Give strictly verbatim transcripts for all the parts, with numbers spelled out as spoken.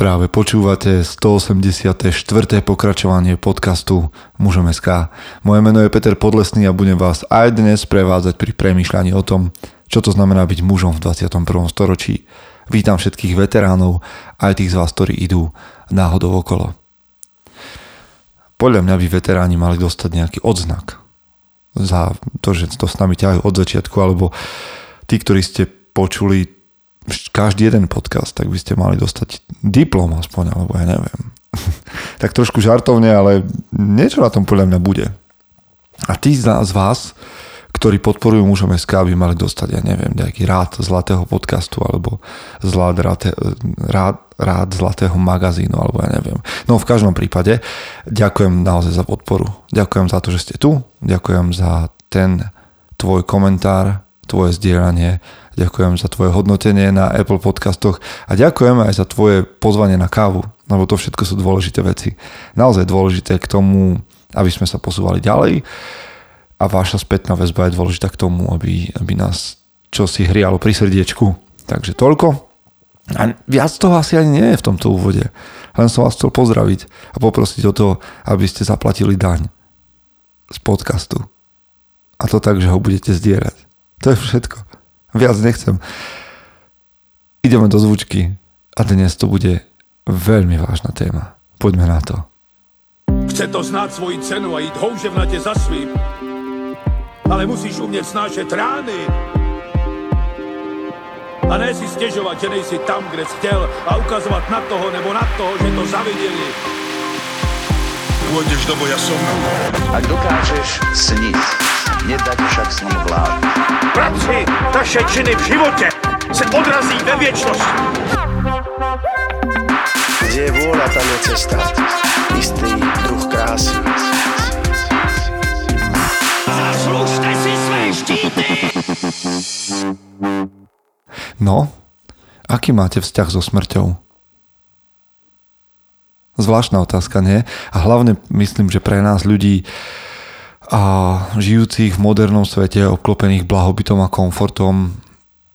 Práve počúvate stoosemdesiate štvrté pokračovanie podcastu Mužom bodka es ká. Moje meno je Peter Podlesný a budem vás aj dnes prevádzať pri premýšľaní o tom, čo to znamená byť mužom v dvadsiatom prvom storočí. Vítam všetkých veteránov, aj tých z vás, ktorí idú náhodou okolo. Podľa mňa by veteráni mali dostať nejaký odznak za to, že to s nami ťahajú od začiatku, alebo tí, ktorí ste počuli každý jeden podcast, tak by ste mali dostať diplom aspoň, alebo ja neviem. Tak trošku žartovne, ale niečo na tom podľa mňa bude. A tí z vás, ktorí podporujú Mužom bodka es ká, by mali dostať, ja neviem, nejaký rád zlatého podcastu, alebo zlát, rád, rád, rád zlatého magazínu, alebo ja neviem. No v každom prípade, ďakujem naozaj za podporu. Ďakujem za to, že ste tu. Ďakujem za ten tvoj komentár, tvoje zdieľanie, ďakujem za tvoje hodnotenie na Apple Podcastoch a ďakujem aj za tvoje pozvanie na kávu, lebo to všetko sú dôležité veci. Naozaj dôležité k tomu, aby sme sa posúvali ďalej, a vaša spätná väzba je dôležitá k tomu, aby, aby nás čosi hrialo pri srdiečku. Takže toľko. A viac toho asi ani nie je v tomto úvode. Len som vás chcel pozdraviť a poprosiť o to, aby ste zaplatili daň z podcastu. A to tak, že ho budete zdieľať. To je všetko. Viac nechcem. Ideme do zvučky a dnes to bude veľmi vážna téma. Poďme na to. Chce to znáť svoji cenu a íť houževnate za svým. Ale musíš umieť snášať rány. A ne si stiežovať, že nejsi tam, kde si chtěl, a ukazovať na toho nebo na toho, že to zavideli. Pôjdeš do boja som. Ak dokážeš sniť, nedať však sním vlád. Práci, taše činy v živote se odrazí ve viečnosti. Kde je vôľa, tam je cesta. Istý druh krásy. Zaslužte si své štíty! No, aký máte vzťah so smrťou? Zvláštna otázka, nie? A hlavne myslím, že pre nás ľudí a žijúcich v modernom svete obklopených blahobytom a komfortom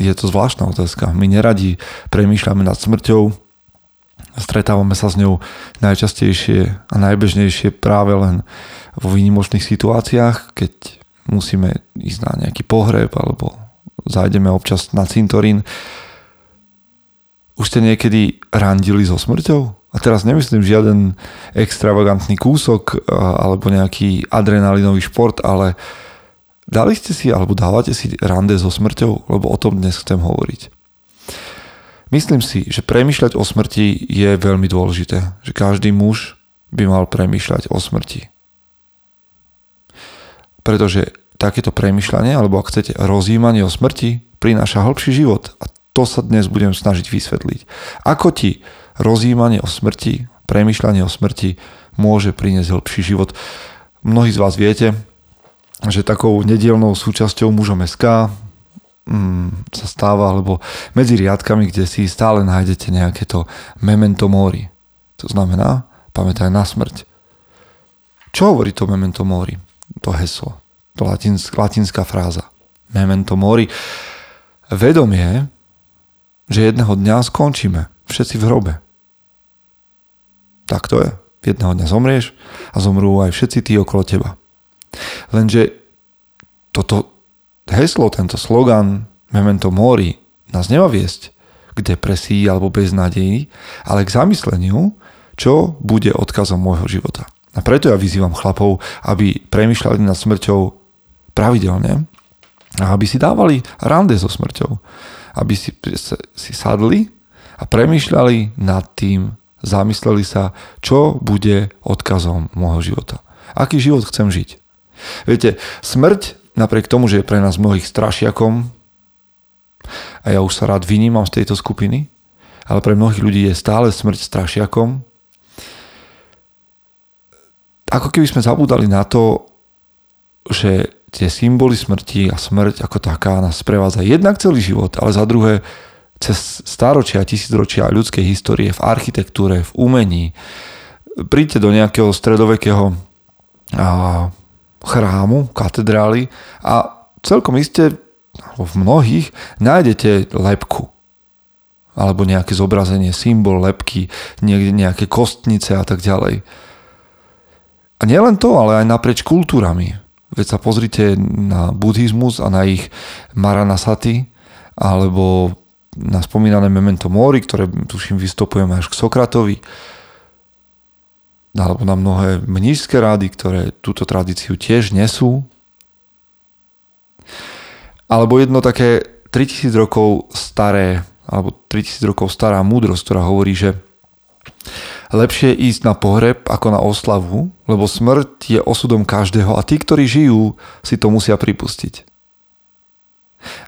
je to zvláštna otázka. My neradi premýšľame nad smrťou, stretávame sa s ňou najčastejšie a najbežnejšie práve len vo výnimočných situáciách, keď musíme ísť na nejaký pohreb alebo zájdeme občas na cintorín. Už ste niekedy randili so smrťou? A teraz nemyslím žiaden extravagantný kúsok alebo nejaký adrenalinový šport, ale dali ste si alebo dávate si rande so smrťou, lebo o tom dnes chcem hovoriť. Myslím si, že premýšľať o smrti je veľmi dôležité, že každý muž by mal premýšľať o smrti. Pretože takéto premýšľanie, alebo ak chcete rozjímanie o smrti, prináša hlbší život, a to sa dnes budem snažiť vysvetliť. Ako ti rozjímanie o smrti, premýšľanie o smrti môže priniesť lepší život. Mnohí z vás viete, že takou nedielnou súčasťou Mužom bodka es ká mm, sa stáva, alebo medzi riadkami, kde si stále nájdete nejaké to memento mori. To znamená, pamätaj na smrť. Čo hovorí to memento mori? To heslo, to latinsk, latinská fráza. Memento mori. Vedomie, že jedného dňa skončíme. Všetci v hrobe. Tak to je. Jedného dňa zomrieš a zomrú aj všetci tí okolo teba. Lenže toto heslo, tento slogan memento mori nás nemá viesť k depresii alebo beznádeji, ale k zamysleniu, čo bude odkazom môjho života. A preto ja vyzývam chlapov, aby premýšľali nad smrťou pravidelne a aby si dávali rande so smrťou. Aby si, si sadli a premýšľali nad tým, zamysleli sa, čo bude odkazom môjho života. Aký život chcem žiť? Viete, smrť, napriek tomu, že je pre nás mnohých strašiakom, a ja už sa rád vynímam z tejto skupiny, ale pre mnohých ľudí je stále smrť strašiakom, ako keby sme zabúdali na to, že tie symboly smrti a smrť ako taká nás sprevádza jednak celý život, ale za druhé cez stáročia, tisícročia ľudskej histórie, v architektúre, v umení. Príďte do nejakého stredovekého chrámu, katedrály a celkom iste v mnohých nájdete lebku. alebo nejaké zobrazenie, symbol, lebky, nejaké kostnice a tak ďalej. A nielen to, ale aj naprieč kultúrami. Veď sa pozrite na buddhizmus a na ich maranasati, alebo na spomínané memento mori, ktoré tuším vystupujem až k Sokratovi, alebo na mnohé mníšské rady, ktoré túto tradíciu tiež nesú. Alebo jedno také tritisíc rokov staré, alebo tritisíc rokov stará múdrosť, ktorá hovorí, že lepšie ísť na pohreb ako na oslavu, lebo smrť je osudom každého a tí, ktorí žijú, si to musia pripustiť.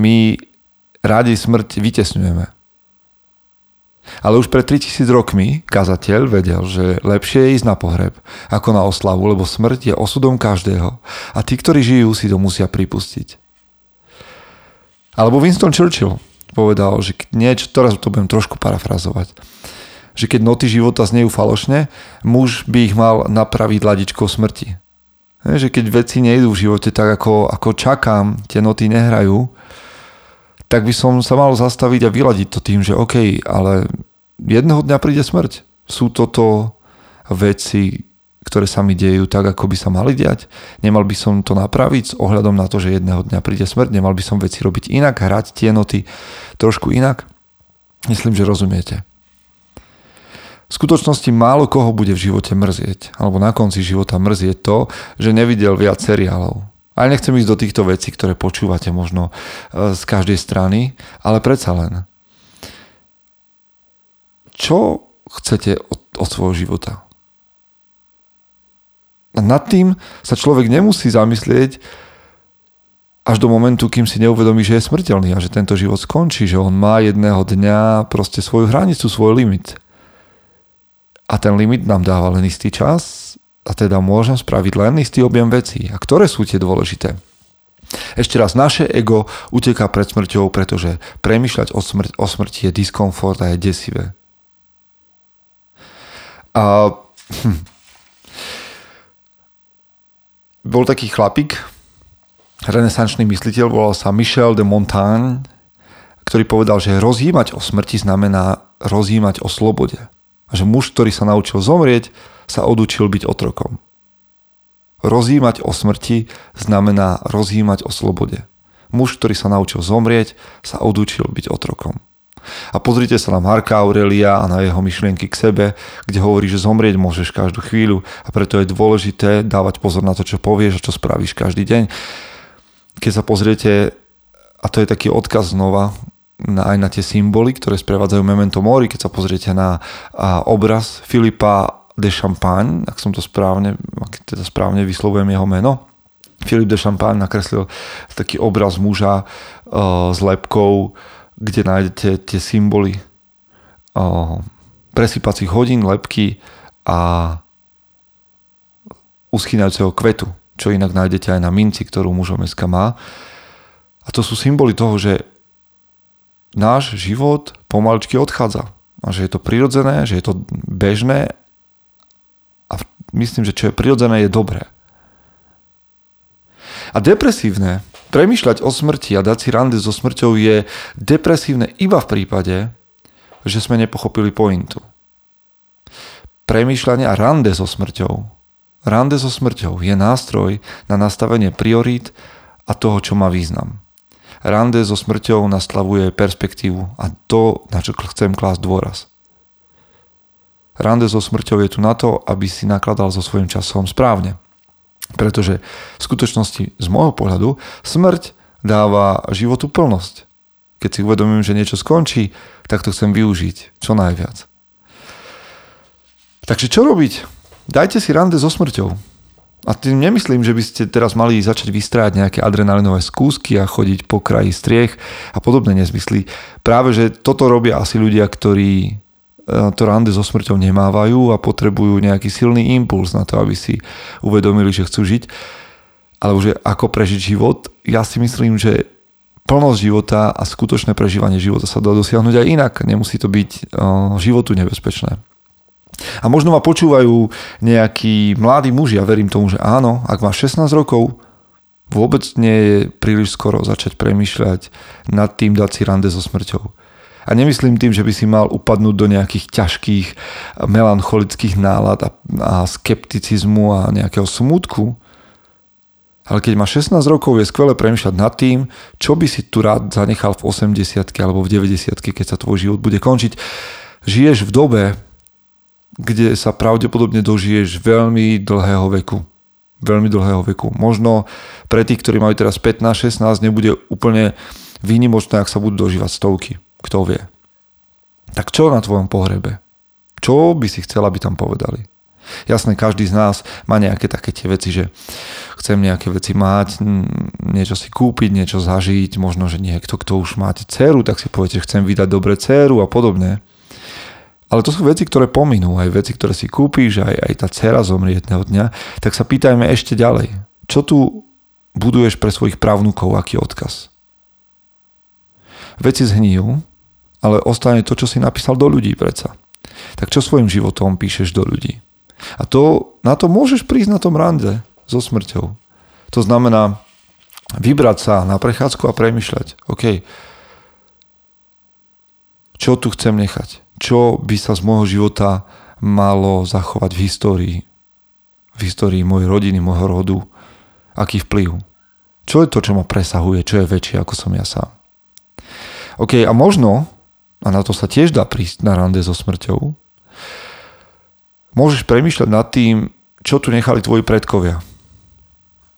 My rádi smrť vytesňujeme. Ale už pred tritisíc rokmi kazateľ vedel, že lepšie je ísť na pohreb ako na oslavu, lebo smrť je osudom každého a tí, ktorí žijú, si to musia pripustiť. Alebo Winston Churchill povedal, že niečo, teraz to budem trošku parafrazovať, že keď noty života znejú falošne, muž by ich mal napraviť ladičkou smrti. Že keď veci nejdú v živote tak, ako, ako čakám, tie noty nehrajú, tak by som sa mal zastaviť a vyladiť to tým, že OK, ale jedného dňa príde smrť. Sú toto veci, ktoré sa mi dejú tak, ako by sa mali diať. Nemal by som to napraviť s ohľadom na to, že jedného dňa príde smrť. Nemal by som veci robiť inak, hrať tie noty trošku inak. Myslím, že rozumiete. V skutočnosti málo koho bude v živote mrzieť, alebo na konci života mrzieť to, že nevidel viac seriálov. Ale nechcem ísť do týchto vecí, ktoré počúvate možno z každej strany, ale predsa len. Čo chcete od, od svojho života? Nad tým sa človek nemusí zamyslieť až do momentu, kým si neuvedomí, že je smrteľný a že tento život skončí, že on má jedného dňa proste svoju hranicu, svoj limit. A ten limit nám dáva len istý čas a teda môžem spraviť len istý objem vecí. A ktoré sú tie dôležité? Ešte raz, naše ego uteká pred smrťou, pretože premýšľať o, smr- o smrti je diskomfort a je desivé. A... Hm. Bol taký chlapík, renesančný mysliteľ, volal sa Michel de Montaigne, ktorý povedal, že rozjímať o smrti znamená rozjímať o slobode. Že muž, ktorý sa naučil zomrieť, sa odučil byť otrokom. Rozjímať o smrti znamená rozjímať o slobode. Muž, ktorý sa naučil zomrieť, sa odučil byť otrokom. A pozrite sa na Marka Aurelia a na jeho myšlienky k sebe, kde hovorí, že zomrieť môžeš každú chvíľu a preto je dôležité dávať pozor na to, čo povieš a čo spravíš každý deň. Keď sa pozriete, a to je taký odkaz znova na, aj na tie symboly, ktoré sprevádzajú memento mori, keď sa pozriete na a, obraz Filipa de Champagne, ak som to správne, ak teda správne vyslovujem jeho meno, Filip de Champagne nakreslil taký obraz muža e, s lebkou, kde nájdete tie symboly o, presýpacích hodín, lebky a uschýnajúceho kvetu, čo inak nájdete aj na minci, ktorú mužom bodka es ká má. A to sú symboly toho, že náš život pomaličky odchádza. A že je to prirodzené, že je to bežné a myslím, že čo je prirodzené, je dobré. A depresívne premýšľať o smrti a dať si rande so smrťou je depresívne iba v prípade, že sme nepochopili pointu. Premýšľanie a rande so smrťou. Rande so smrťou je nástroj na nastavenie priorít a toho, čo má význam. Rande so smrťou nastavuje perspektívu a to, na čo chcem klásť dôraz. Rande so smrťou je tu na to, aby si nakladal so svojím časom správne. Pretože v skutočnosti, z môjho pohľadu, smrť dáva životu plnosť. Keď si uvedomím, že niečo skončí, tak to chcem využiť čo najviac. Takže čo robiť? Dajte si rande so smrťou. A tým nemyslím, že by ste teraz mali začať vystrávať nejaké adrenalinové skúsky a chodiť po kraji striech a podobné nezmysly. Práve, že toto robia asi ľudia, ktorí to rande so smrťou nemávajú a potrebujú nejaký silný impuls na to, aby si uvedomili, že chcú žiť. Alebo že ako prežiť život. Ja si myslím, že plnosť života a skutočné prežívanie života sa dá dosiahnuť aj inak. Nemusí to byť životu nebezpečné. A možno ma počúvajú nejakí mladí muži. Ja verím tomu, že áno, ak máš šestnásť rokov, vôbec nie je príliš skoro začať premýšľať nad tým dať si rande so smrťou. A nemyslím tým, že by si mal upadnúť do nejakých ťažkých melancholických nálad a, a skepticizmu a nejakého smútku. Ale keď máš šestnásť rokov, je skvelé premýšľať nad tým, čo by si tu rád zanechal v osemdesiatke alebo v deväťdesiatke, keď sa tvoj život bude končiť. Žiješ v dobe, kde sa pravdepodobne dožiješ veľmi dlhého veku. Veľmi dlhého veku. Možno pre tých, ktorí majú teraz pätnásť šestnásť, nebude úplne výnimočné, ak sa budú dožívať stovky. Kto vie. Tak čo na tvojom pohrebe? Čo by si chcela, aby tam povedali? Jasné, každý z nás má nejaké také tie veci, že chcem nejaké veci mať, niečo si kúpiť, niečo zažiť, možno, že niekto, kto už máte dceru, tak si poviete, že chcem vydať dobre dceru a podobne. Ale to sú veci, ktoré pominú, aj veci, ktoré si kúpíš, aj, aj tá dcera zomrie jedného dňa, tak sa pýtajme ešte ďalej. Čo tu buduješ pre svojich pravnukov, aký odkaz? Veci zhnijú, ale ostane to, čo si napísal do ľudí predsa. Tak čo svojim životom píšeš do ľudí? A to, na to môžeš prísť na tom rande so smrťou. To znamená vybrať sa na prechádzku a premýšľať. OK, čo tu chcem nechať? Čo by sa z môjho života malo zachovať v histórii? V histórii mojej rodiny, môjho rodu? Aký vplyv? Čo je to, čo ma presahuje? Čo je väčšie, ako som ja sám? OK, a možno, a na to sa tiež dá prísť na rande so smrťou, môžeš premýšľať nad tým, čo tu nechali tvoji predkovia.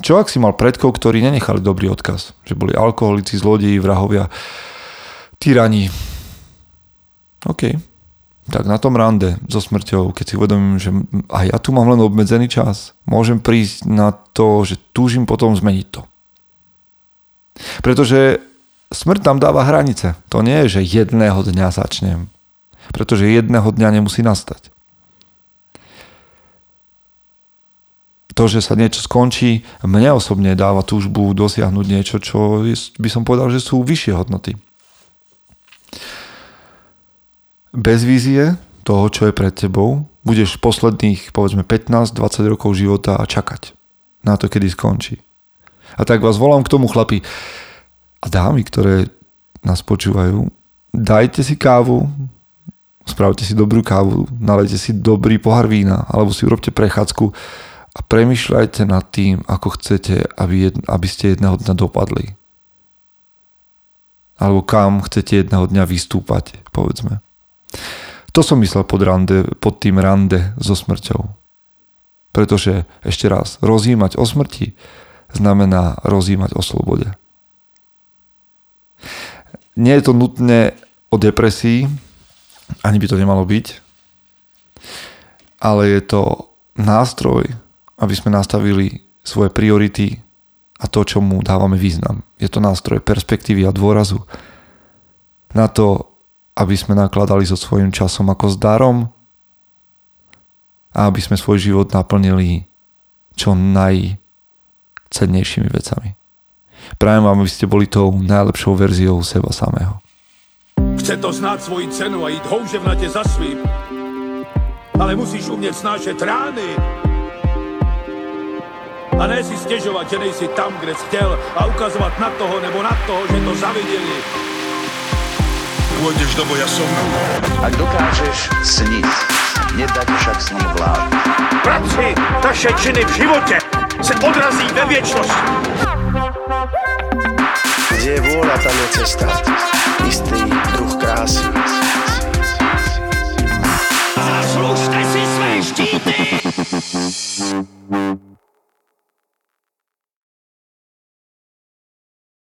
Čo ak si mal predkov, ktorí nenechali dobrý odkaz? Že boli alkoholici, zlodeji, vrahovia, tyrani. OK. Tak na tom rande so smrťou, keď si uvedomím, že a ja tu mám len obmedzený čas, môžem prísť na to, že túžim potom zmeniť to. Pretože smrť tam dáva hranice. To nie je, že jedného dňa začnem. Pretože jedného dňa nemusí nastať. To, že sa niečo skončí, mne osobne dáva túžbu dosiahnuť niečo, čo by som povedal, že sú vyššie hodnoty. Bez vízie toho, čo je pred tebou, budeš posledných, povedzme, pätnásť dvadsať rokov života a čakať na to, kedy skončí. A tak vás volám k tomu, chlapi a dámy, ktoré nás počúvajú, dajte si kávu, spravte si dobrú kávu, nalejte si dobrý pohár vína, alebo si urobte prechádzku a premýšľajte nad tým, ako chcete, aby, jedn, aby ste jedného dňa dopadli. Alebo kam chcete jedného dňa vystúpať, povedzme. To som myslel pod, rande, pod tým rande so smrťou. Pretože, ešte raz, rozjímať o smrti znamená rozjímať o slobode. Nie je to nutné o depresii, ani by to nemalo byť, ale je to nástroj, aby sme nastavili svoje priority a to, čo mu dávame význam. Je to nástroj perspektívy a dôrazu na to, aby sme nakladali so svojím časom ako s darom a aby sme svoj život naplnili čo najcennejšími vecami. Prajem vám, aby ste boli tou najlepšou verziou seba samého. Chce to znáť svoji cenu a ísť houževnate za svým, ale musíš umieť snášať rány. A ne si stěžovat, že nejsi tam, kde jsi chtěl a ukazovat na toho nebo na toho, že to zaviděli. Pôjdeš do boja som. Ak dokážeš sniť, nedať však snom vlád. Práci, taše činy v životě se odrazí ve věčnosti. Kde je vôľa, tam je cesta. Istý druh krásy.